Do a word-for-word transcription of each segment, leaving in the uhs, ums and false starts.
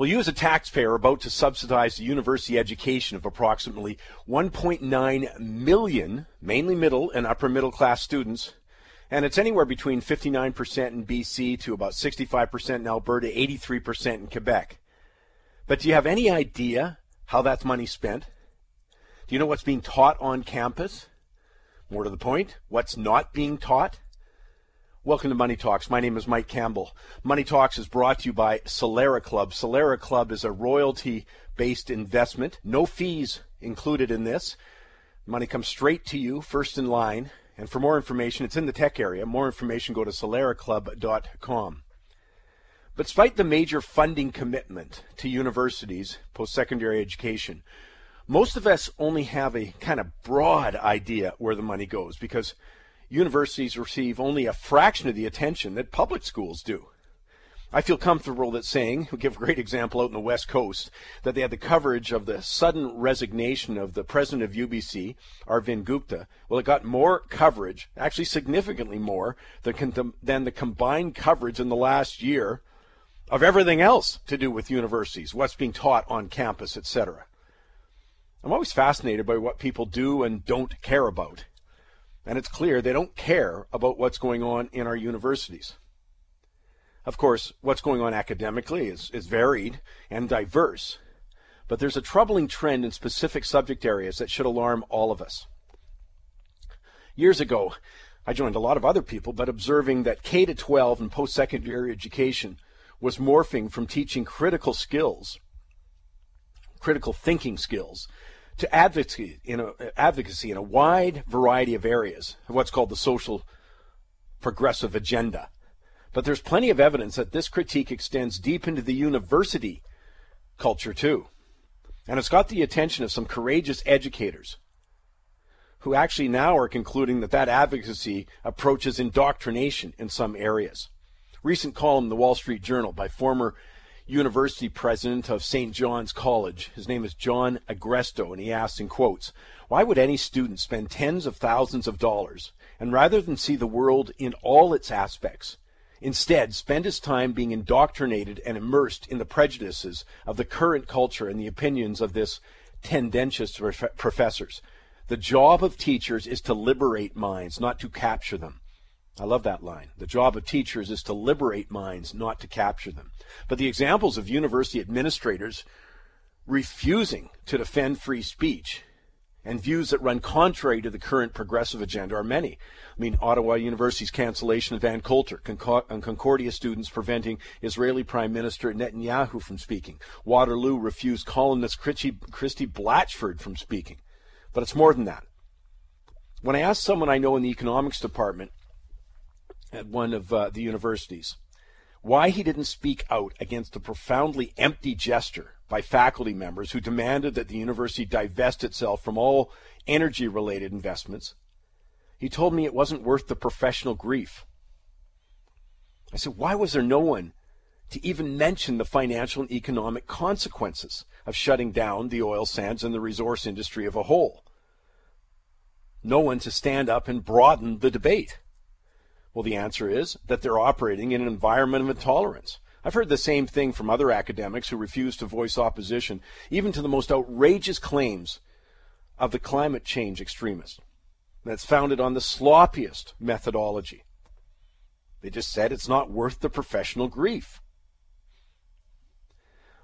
Well, you as a taxpayer are about to subsidize the university education of approximately one point nine million, mainly middle and upper middle class students, and it's anywhere between fifty-nine percent in B C to about sixty-five percent in Alberta, eighty-three percent in Quebec. But do you have any idea how that's money spent? Do you know what's being taught on campus? More to the point, what's not being taught? Welcome to Money Talks. My name is Mike Campbell. Money Talks is brought to you by Solera Club. Solera Club is a royalty-based investment. No fees included in this. Money comes straight to you, first in line. And for more information, it's in the tech area. More information, go to solera club dot com. But despite the major funding commitment to universities, post-secondary education, most of us only have a kind of broad idea where the money goes because universities receive only a fraction of the attention that public schools do. I feel comfortable that saying, we give a great example out in the West Coast, that they had the coverage of the sudden resignation of the president of U B C, Arvind Gupta. Well, it got more coverage, actually significantly more, than, than the combined coverage in the last year of everything else to do with universities, what's being taught on campus, et cetera. I'm always fascinated by what people do and don't care about. And it's clear they don't care about what's going on in our universities. Of course, what's going on academically is, is varied and diverse, but there's a troubling trend in specific subject areas that should alarm all of us. Years ago, I joined a lot of other people, but observing that K through twelve and post-secondary education was morphing from teaching critical skills, critical thinking skills, to advocacy in a, advocacy in a wide variety of areas of what's called the social progressive agenda. But there's plenty of evidence that this critique extends deep into the university culture too. And it's got the attention of some courageous educators who actually now are concluding that that advocacy approaches indoctrination in some areas. Recent column in the Wall Street Journal by former university president of Saint John's College. His name is John Agresto, and he asks in quotes, "Why would any student spend tens of thousands of dollars and rather than see the world in all its aspects, instead spend his time being indoctrinated and immersed in the prejudices of the current culture and the opinions of this tendentious prof- professors? The job of teachers is to liberate minds, not to capture them." I love that line. The job of teachers is to liberate minds, not to capture them. But the examples of university administrators refusing to defend free speech and views that run contrary to the current progressive agenda are many. I mean, Ottawa University's cancellation of Ann Coulter, Concord- and Concordia students preventing Israeli Prime Minister Netanyahu from speaking. Waterloo refused columnist Christy, Christy Blatchford from speaking. But it's more than that. When I asked someone I know in the economics department at one of uh, the universities why he didn't speak out against the profoundly empty gesture by faculty members who demanded that the university divest itself from all energy-related investments, he told me it wasn't worth the professional grief. I said, why was there no one to even mention the financial and economic consequences of shutting down the oil sands and the resource industry as a whole? No one to stand up and broaden the debate. Well, the answer is that they're operating in an environment of intolerance. I've heard the same thing from other academics who refuse to voice opposition, even to the most outrageous claims of the climate change extremists. That's founded on the sloppiest methodology. They just said it's not worth the professional grief.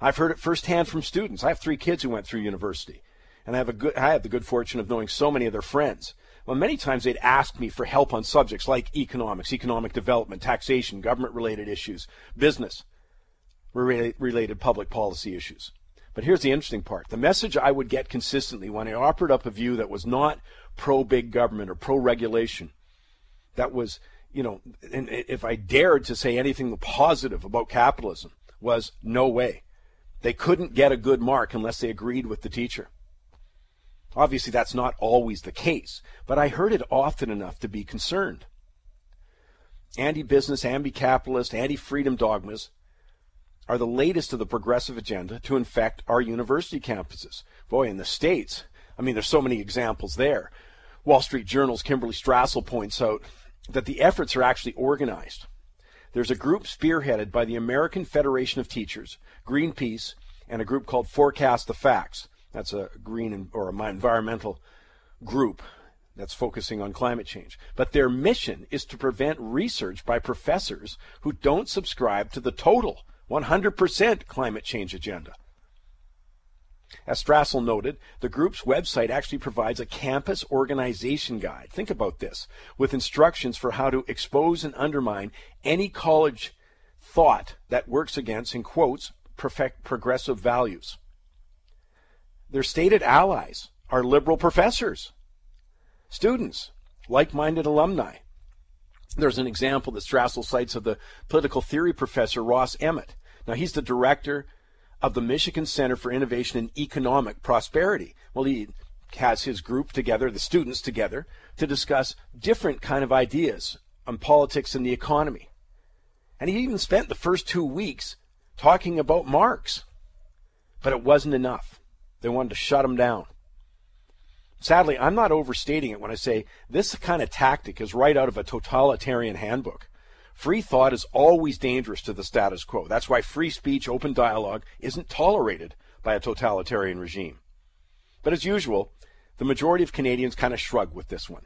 I've heard it firsthand from students. I have three kids who went through university, and I have a good, I have the good fortune of knowing so many of their friends. Well, many times they'd ask me for help on subjects like economics, economic development, taxation, government-related issues, business, related public policy issues. But here's the interesting part. The message I would get consistently when I offered up a view that was not pro-big government or pro-regulation, that was, you know, and if I dared to say anything positive about capitalism, was no way. They couldn't get a good mark unless they agreed with the teacher. Obviously, that's not always the case, but I heard it often enough to be concerned. Anti-business, anti-capitalist, anti-freedom dogmas are the latest of the progressive agenda to infect our university campuses. Boy, in the States, I mean, there's so many examples there. Wall Street Journal's Kimberly Strassel points out that the efforts are actually organized. There's a group spearheaded by the American Federation of Teachers, Greenpeace, and a group called Forecast the Facts. That's a green or an environmental group that's focusing on climate change. But their mission is to prevent research by professors who don't subscribe to the total one hundred percent climate change agenda. As Strassel noted, the group's website actually provides a campus organization guide. Think about this, with instructions for how to expose and undermine any college thought that works against, in quotes, progressive values. Their stated allies are liberal professors, students, like-minded alumni. There's an example that Strassel cites of the political theory professor Ross Emmett. Now, he's the director of the Michigan Center for Innovation and Economic Prosperity. Well, he has his group together, the students together, to discuss different kind of ideas on politics and the economy. And he even spent the first two weeks talking about Marx. But it wasn't enough. They wanted to shut him down. Sadly, I'm not overstating it when I say this kind of tactic is right out of a totalitarian handbook. Free thought is always dangerous to the status quo. That's why free speech, open dialogue, isn't tolerated by a totalitarian regime. But as usual, the majority of Canadians kind of shrug with this one.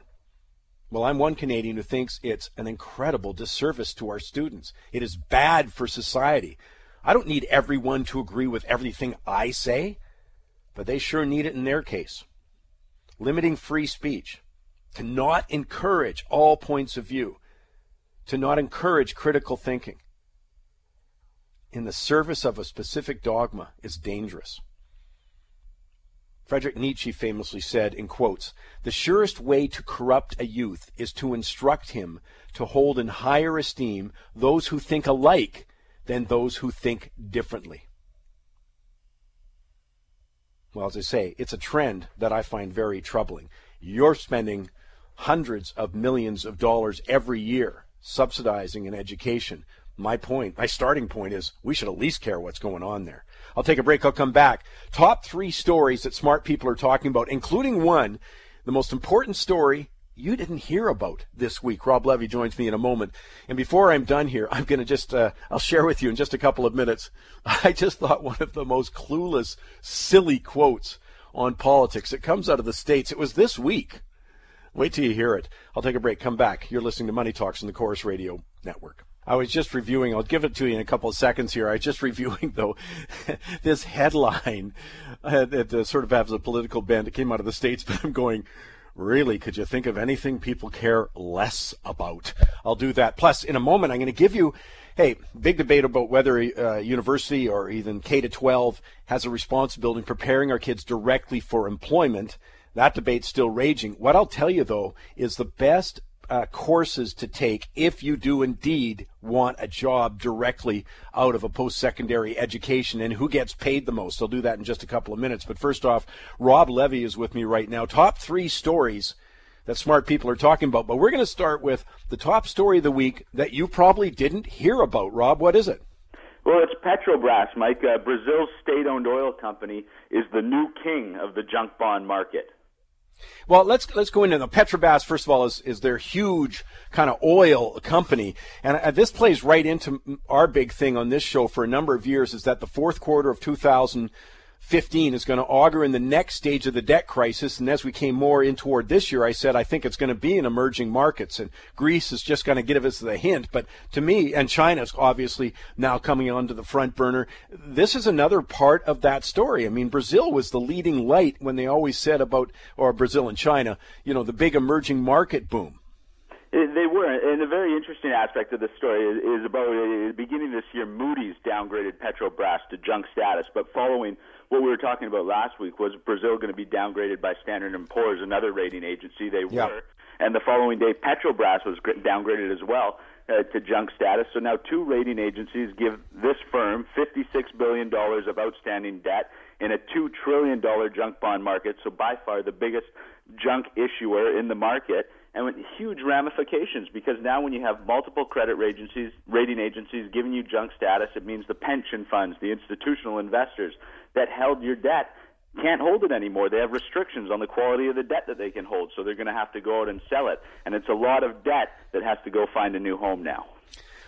Well, I'm one Canadian who thinks it's an incredible disservice to our students. It is bad for society. I don't need everyone to agree with everything I say, but they sure need it in their case. Limiting free speech, to not encourage all points of view, to not encourage critical thinking in the service of a specific dogma is dangerous. Friedrich Nietzsche famously said, in quotes, "The surest way to corrupt a youth is to instruct him to hold in higher esteem those who think alike than those who think differently." Well, as I say, it's a trend that I find very troubling. You're spending hundreds of millions of dollars every year subsidizing an education. My point, my starting point is we should at least care what's going on there. I'll take a break. I'll come back. Top three stories that smart people are talking about, including one, the most important story you didn't hear about this week. Rob Levy joins me in a moment. And before I'm done here, I'm going to just, uh, I'll share with you in just a couple of minutes, I just thought one of the most clueless, silly quotes on politics. It comes out of the States. It was this week. Wait till you hear it. I'll take a break. Come back. You're listening to Money Talks on the Chorus Radio Network. I was just reviewing, I'll give it to you in a couple of seconds here. I was just reviewing, though, this headline uh, that uh, sort of has a political bent. It came out of the States, but I'm going, really, could you think of anything people care less about? I'll do that. Plus, in a moment, I'm going to give you, hey, big debate about whether uh, university or even K to twelve has a responsibility in preparing our kids directly for employment. That debate's still raging. What I'll tell you, though, is the best uh, courses to take if you do indeed want a job directly out of a post-secondary education and who gets paid the most. I'll do that in just a couple of minutes. But first off, Rob Levy is with me right now. Top three stories that smart people are talking about. But we're going to start with the top story of the week that you probably didn't hear about. Rob, what is it? Well, it's Petrobras, Mike. Uh, Brazil's state-owned oil company is the new king of the junk bond market. Well, let's let's go into the Petrobras. First of all, is is their huge kind of oil company, and uh, this plays right into our big thing on this show for a number of years. Is that the fourth quarter of two thousand fifteen is going to augur in the next stage of the debt crisis? And as we came more in toward this year, I said I think it's going to be in emerging markets, and Greece is just going to give us the hint. But to me, and China's obviously now coming onto the front burner. This is another part of that story. I mean, Brazil was the leading light when they always said about, or Brazil and China, you know, the big emerging market boom. They were, and a very interesting aspect of this story is about the beginning this year, Moody's downgraded Petrobras to junk status, but following what we were talking about last week was Brazil going to be downgraded by Standard and Poor's, another rating agency. They yeah. were. And the following day, Petrobras was downgraded as well uh, to junk status. So now two rating agencies give this firm fifty-six billion dollars of outstanding debt in a two trillion dollars junk bond market, so by far the biggest junk issuer in the market. And with huge ramifications, because now when you have multiple credit agencies, rating agencies giving you junk status, it means the pension funds, the institutional investors that held your debt can't hold it anymore. They have restrictions on the quality of the debt that they can hold, so they're going to have to go out and sell it. And it's a lot of debt that has to go find a new home now.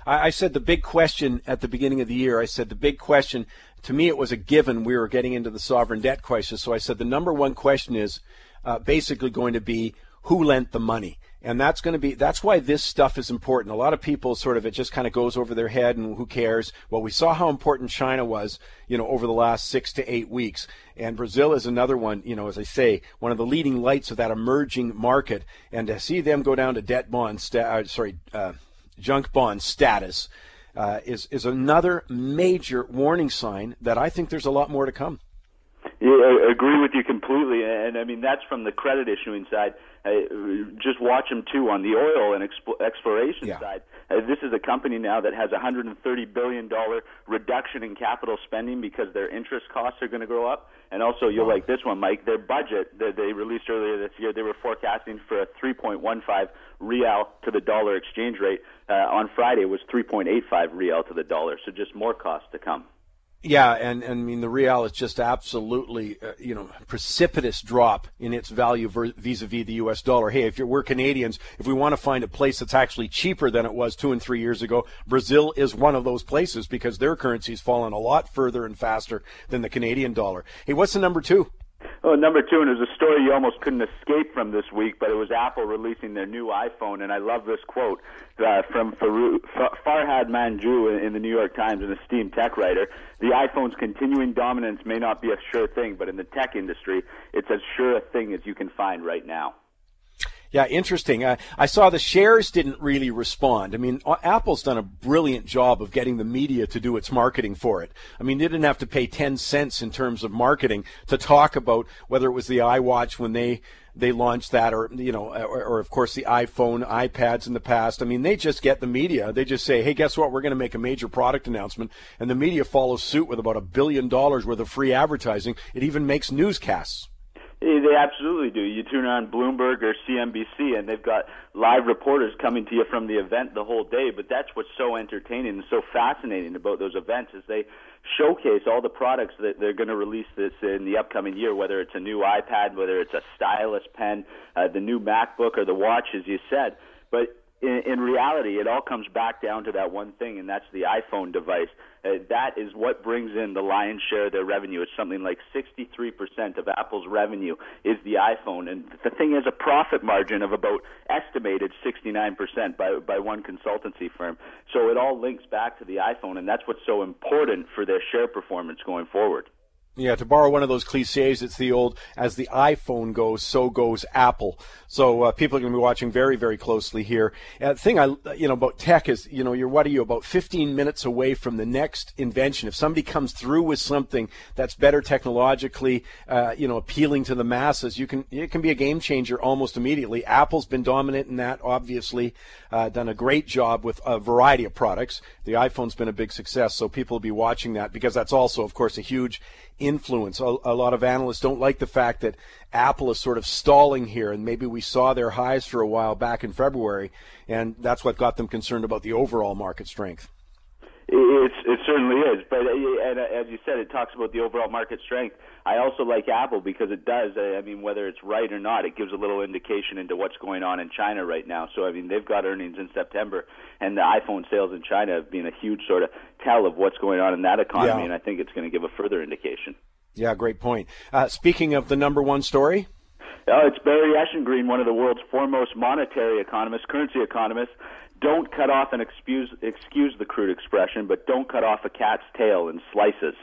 I, I said the big question at the beginning of the year, I said the big question, to me it was a given we were getting into the sovereign debt crisis. So I said the number one question is uh, basically going to be who lent the money. And that's going to be, that's why this stuff is important. A lot of people sort of, it just kind of goes over their head and who cares? Well, we saw how important China was, you know, over the last six to eight weeks. And Brazil is another one, you know, as I say, one of the leading lights of that emerging market. And to see them go down to debt bond, sta- sorry, uh, junk bond status uh, is, is another major warning sign that I think there's a lot more to come. Yeah, I agree with you completely. And I mean, that's from the credit issuing side. I, just watch them, too, on the oil and expo- exploration yeah. side. Uh, this is a company now that has a one hundred thirty billion dollars reduction in capital spending because their interest costs are going to go up. And also, you'll wow. like this one, Mike, their budget that they released earlier this year, they were forecasting for a three point one five real to the dollar exchange rate. Uh, on Friday, it was three point eight five real to the dollar, so just more costs to come. Yeah, and, and I mean, the real is just absolutely, uh, you know, precipitous drop in its value ver- vis-a-vis the U S dollar. Hey, if you're, we're Canadians, if we want to find a place that's actually cheaper than it was two and three years ago, Brazil is one of those places because their currency's fallen a lot further and faster than the Canadian dollar. Hey, what's the number two? Oh, number two, and it was a story you almost couldn't escape from this week, but it was Apple releasing their new iPhone, and I love this quote uh, from Faru- F- Farhad Manjoo in, in the New York Times, an esteemed tech writer. The iPhone's continuing dominance may not be a sure thing, but in the tech industry, it's as sure a thing as you can find right now. Yeah, interesting. I, I saw the shares didn't really respond. I mean, Apple's done a brilliant job of getting the media to do its marketing for it. I mean, they didn't have to pay ten cents in terms of marketing to talk about whether it was the iWatch when they they launched that or, you know, or, or of course the iPhone, iPads in the past. I mean, they just get the media. They just say, hey, guess what? We're going to make a major product announcement. And the media follows suit with about a billion dollars worth of free advertising. It even makes newscasts. They absolutely do. You tune on Bloomberg or C N B C, and they've got live reporters coming to you from the event the whole day. But that's what's so entertaining and so fascinating about those events is they showcase all the products that they're going to release this in the upcoming year, whether it's a new iPad, whether it's a stylus pen, uh, the new MacBook or the watch, as you said. But in, in reality, it all comes back down to that one thing, and that's the iPhone device. Uh, that is what brings in the lion's share of their revenue. It's something like sixty-three percent of Apple's revenue is the iPhone. And the thing is a profit margin of about estimated sixty-nine percent by, by one consultancy firm. So it all links back to the iPhone, and that's what's so important for their share performance going forward. Yeah, to borrow one of those cliches, it's the old, as the iPhone goes, so goes Apple. So uh, people are going to be watching very, very closely here. Uh, the thing I, you know, about tech is, you know, you're, what are you, about fifteen minutes away from the next invention. If somebody comes through with something that's better technologically, uh, you know, appealing to the masses, you can, it can be a game changer almost immediately. Apple's been dominant in that, obviously, uh, done a great job with a variety of products. The iPhone's been a big success, so people will be watching that because that's also, of course, a huge influence. A, a lot of analysts don't like the fact that Apple is sort of stalling here, and maybe we saw their highs for a while back in February, and that's what got them concerned about the overall market strength. It's, it certainly is, but and as you said, it talks about the overall market strength. I also like Apple because it does, I mean, whether it's right or not, it gives a little indication into what's going on in China right now. So, I mean, they've got earnings in September, and the iPhone sales in China have been a huge sort of tell of what's going on in that economy, yeah. and I think it's going to give a further indication. Yeah, great point. Uh, speaking of the number one story... Oh, it's Barry Eichengreen, one of the world's foremost monetary economists, currency economists. Don't cut off an excuse, excuse the crude expression, but don't cut off a cat's tail in slices.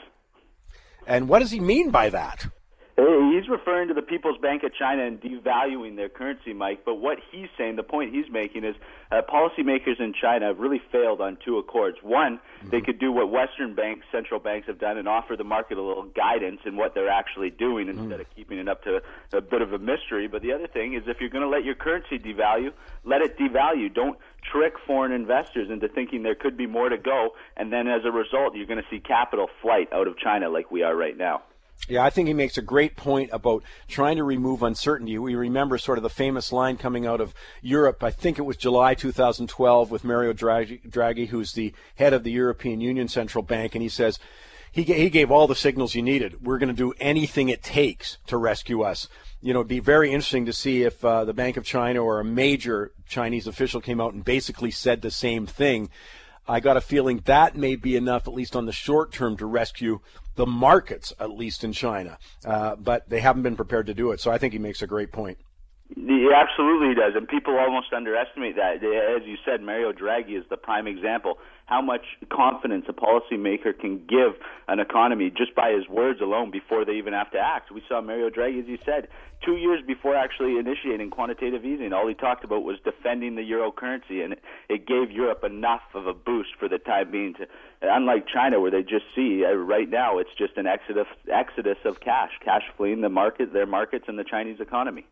And what does he mean by that? He's referring to the People's Bank of China and devaluing their currency, Mike. But what he's saying, the point he's making is uh, policymakers in China have really failed on two accords. One, mm-hmm. they could do what Western banks, central banks have done and offer the market a little guidance in what they're actually doing mm-hmm. instead of keeping it up to a bit of a mystery. But the other thing is if you're going to let your currency devalue, let it devalue. Don't trick foreign investors into thinking there could be more to go. And then as a result, you're going to see capital flight out of China like we are right now. Yeah, I think he makes a great point about trying to remove uncertainty. We remember sort of the famous line coming out of Europe, I think it was July twenty twelve, with Mario Draghi, Draghi who's the head of the European Union Central Bank, and he says, he, he gave all the signals you needed. We're going to do anything it takes to rescue us. You know, it'd be very interesting to see if uh, the Bank of China or a major Chinese official came out and basically said the same thing. I got a feeling that may be enough, at least on the short term, to rescue the markets, at least in China. Uh, but they haven't been prepared to do it. So I think he makes a great point. He absolutely does. And people almost underestimate that. As you said, Mario Draghi is the prime example. How much confidence a policymaker can give an economy just by his words alone before they even have to act. We saw Mario Draghi, as you said, two years before actually initiating quantitative easing. All he talked about was defending the euro currency, and it gave Europe enough of a boost for the time being to, unlike China, where they just see uh, right now it's just an exodus, exodus of cash, cash fleeing the market, their markets, and the Chinese economy.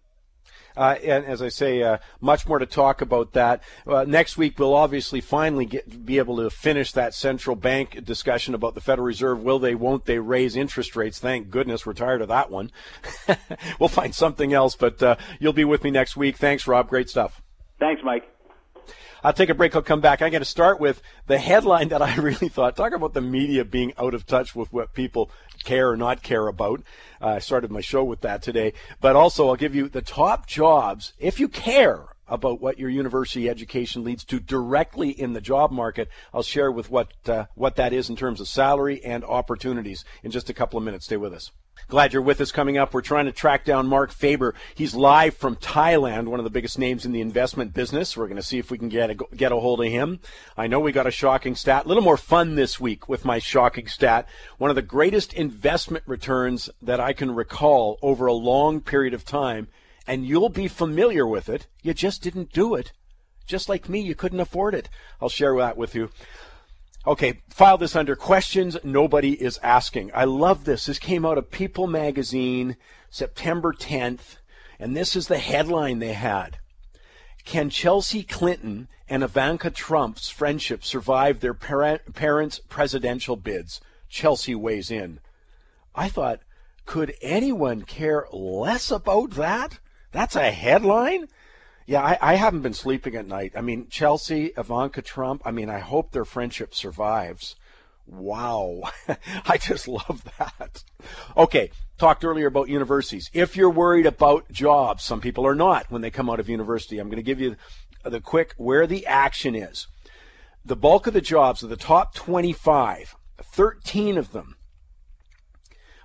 Uh, and as I say, uh, much more to talk about that. Uh, next week, we'll obviously finally get, be able to finish that central bank discussion about the Federal Reserve. Will they, won't they raise interest rates? Thank goodness we're tired of that one. We'll find something else, but uh, you'll be with me next week. Thanks, Rob. Great stuff. Thanks, Mike. I'll take a break. I'll come back. I'm going to start with the headline that I really thought. Talk about the media being out of touch with what people care or not care about. Uh, I started my show with that today. But also, I'll give you the top jobs, if you care about what your university education leads to directly in the job market. I'll share with what uh, what that is in terms of salary and opportunities in just a couple of minutes. Stay with us. Glad you're with us. Coming up, we're trying to track down Mark Faber. He's live from Thailand, one of the biggest names in the investment business. We're going to see if we can get a, get a hold of him. I know we got a shocking stat. A little more fun this week with my shocking stat. One of the greatest investment returns that I can recall over a long period of time, and you'll be familiar with it. You just didn't do it. Just like me, you couldn't afford it. I'll share that with you. Okay, file this under questions nobody is asking. I love this. This came out of People Magazine, September tenth, and this is the headline they had. Can Chelsea Clinton and Ivanka Trump's friendship survive their par- parents' presidential bids? Chelsea weighs in. I thought, could anyone care less about that? That's a headline? Yeah, I, I haven't been sleeping at night. I mean, Chelsea, Ivanka Trump, I mean, I hope their friendship survives. Wow. I just love that. Okay, talked earlier about universities. If you're worried about jobs, some people are not when they come out of university. I'm going to give you the quick where the action is. The bulk of the jobs of the top twenty-five, thirteen of them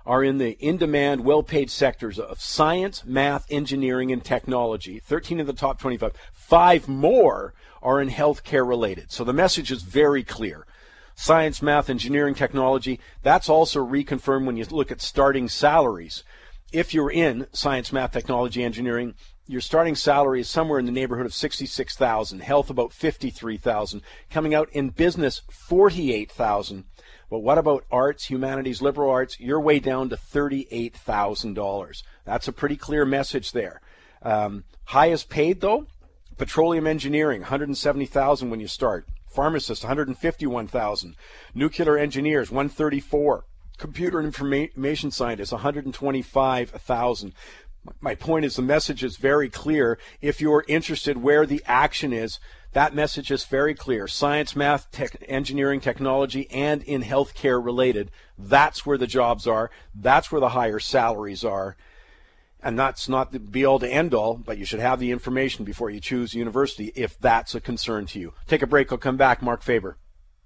are in the in-demand, well-paid sectors of science, math, engineering, and technology. thirteen of the top twenty-five. Five more are in healthcare related. So the message is very clear. Science, math, engineering, technology, that's also reconfirmed when you look at starting salaries. If you're in science, math, technology, engineering, your starting salary is somewhere in the neighborhood of sixty-six thousand dollars, health about fifty-three thousand dollars, coming out in business forty-eight thousand dollars. But what about arts, humanities, liberal arts? You're way down to thirty-eight thousand dollars. That's a pretty clear message there. Um, highest paid, though, petroleum engineering, one hundred seventy thousand dollars when you start. Pharmacists, one hundred fifty-one thousand dollars. Nuclear engineers, one hundred thirty-four thousand dollars. Computer information scientists, one hundred twenty-five thousand dollars. My point is the message is very clear. If you're interested where the action is, that message is very clear. Science, math, tech, engineering, technology, and in healthcare related, that's where the jobs are. That's where the higher salaries are. And that's not the be-all to end-all, but you should have the information before you choose university if that's a concern to you. Take a break. I'll come back. Mark Faber.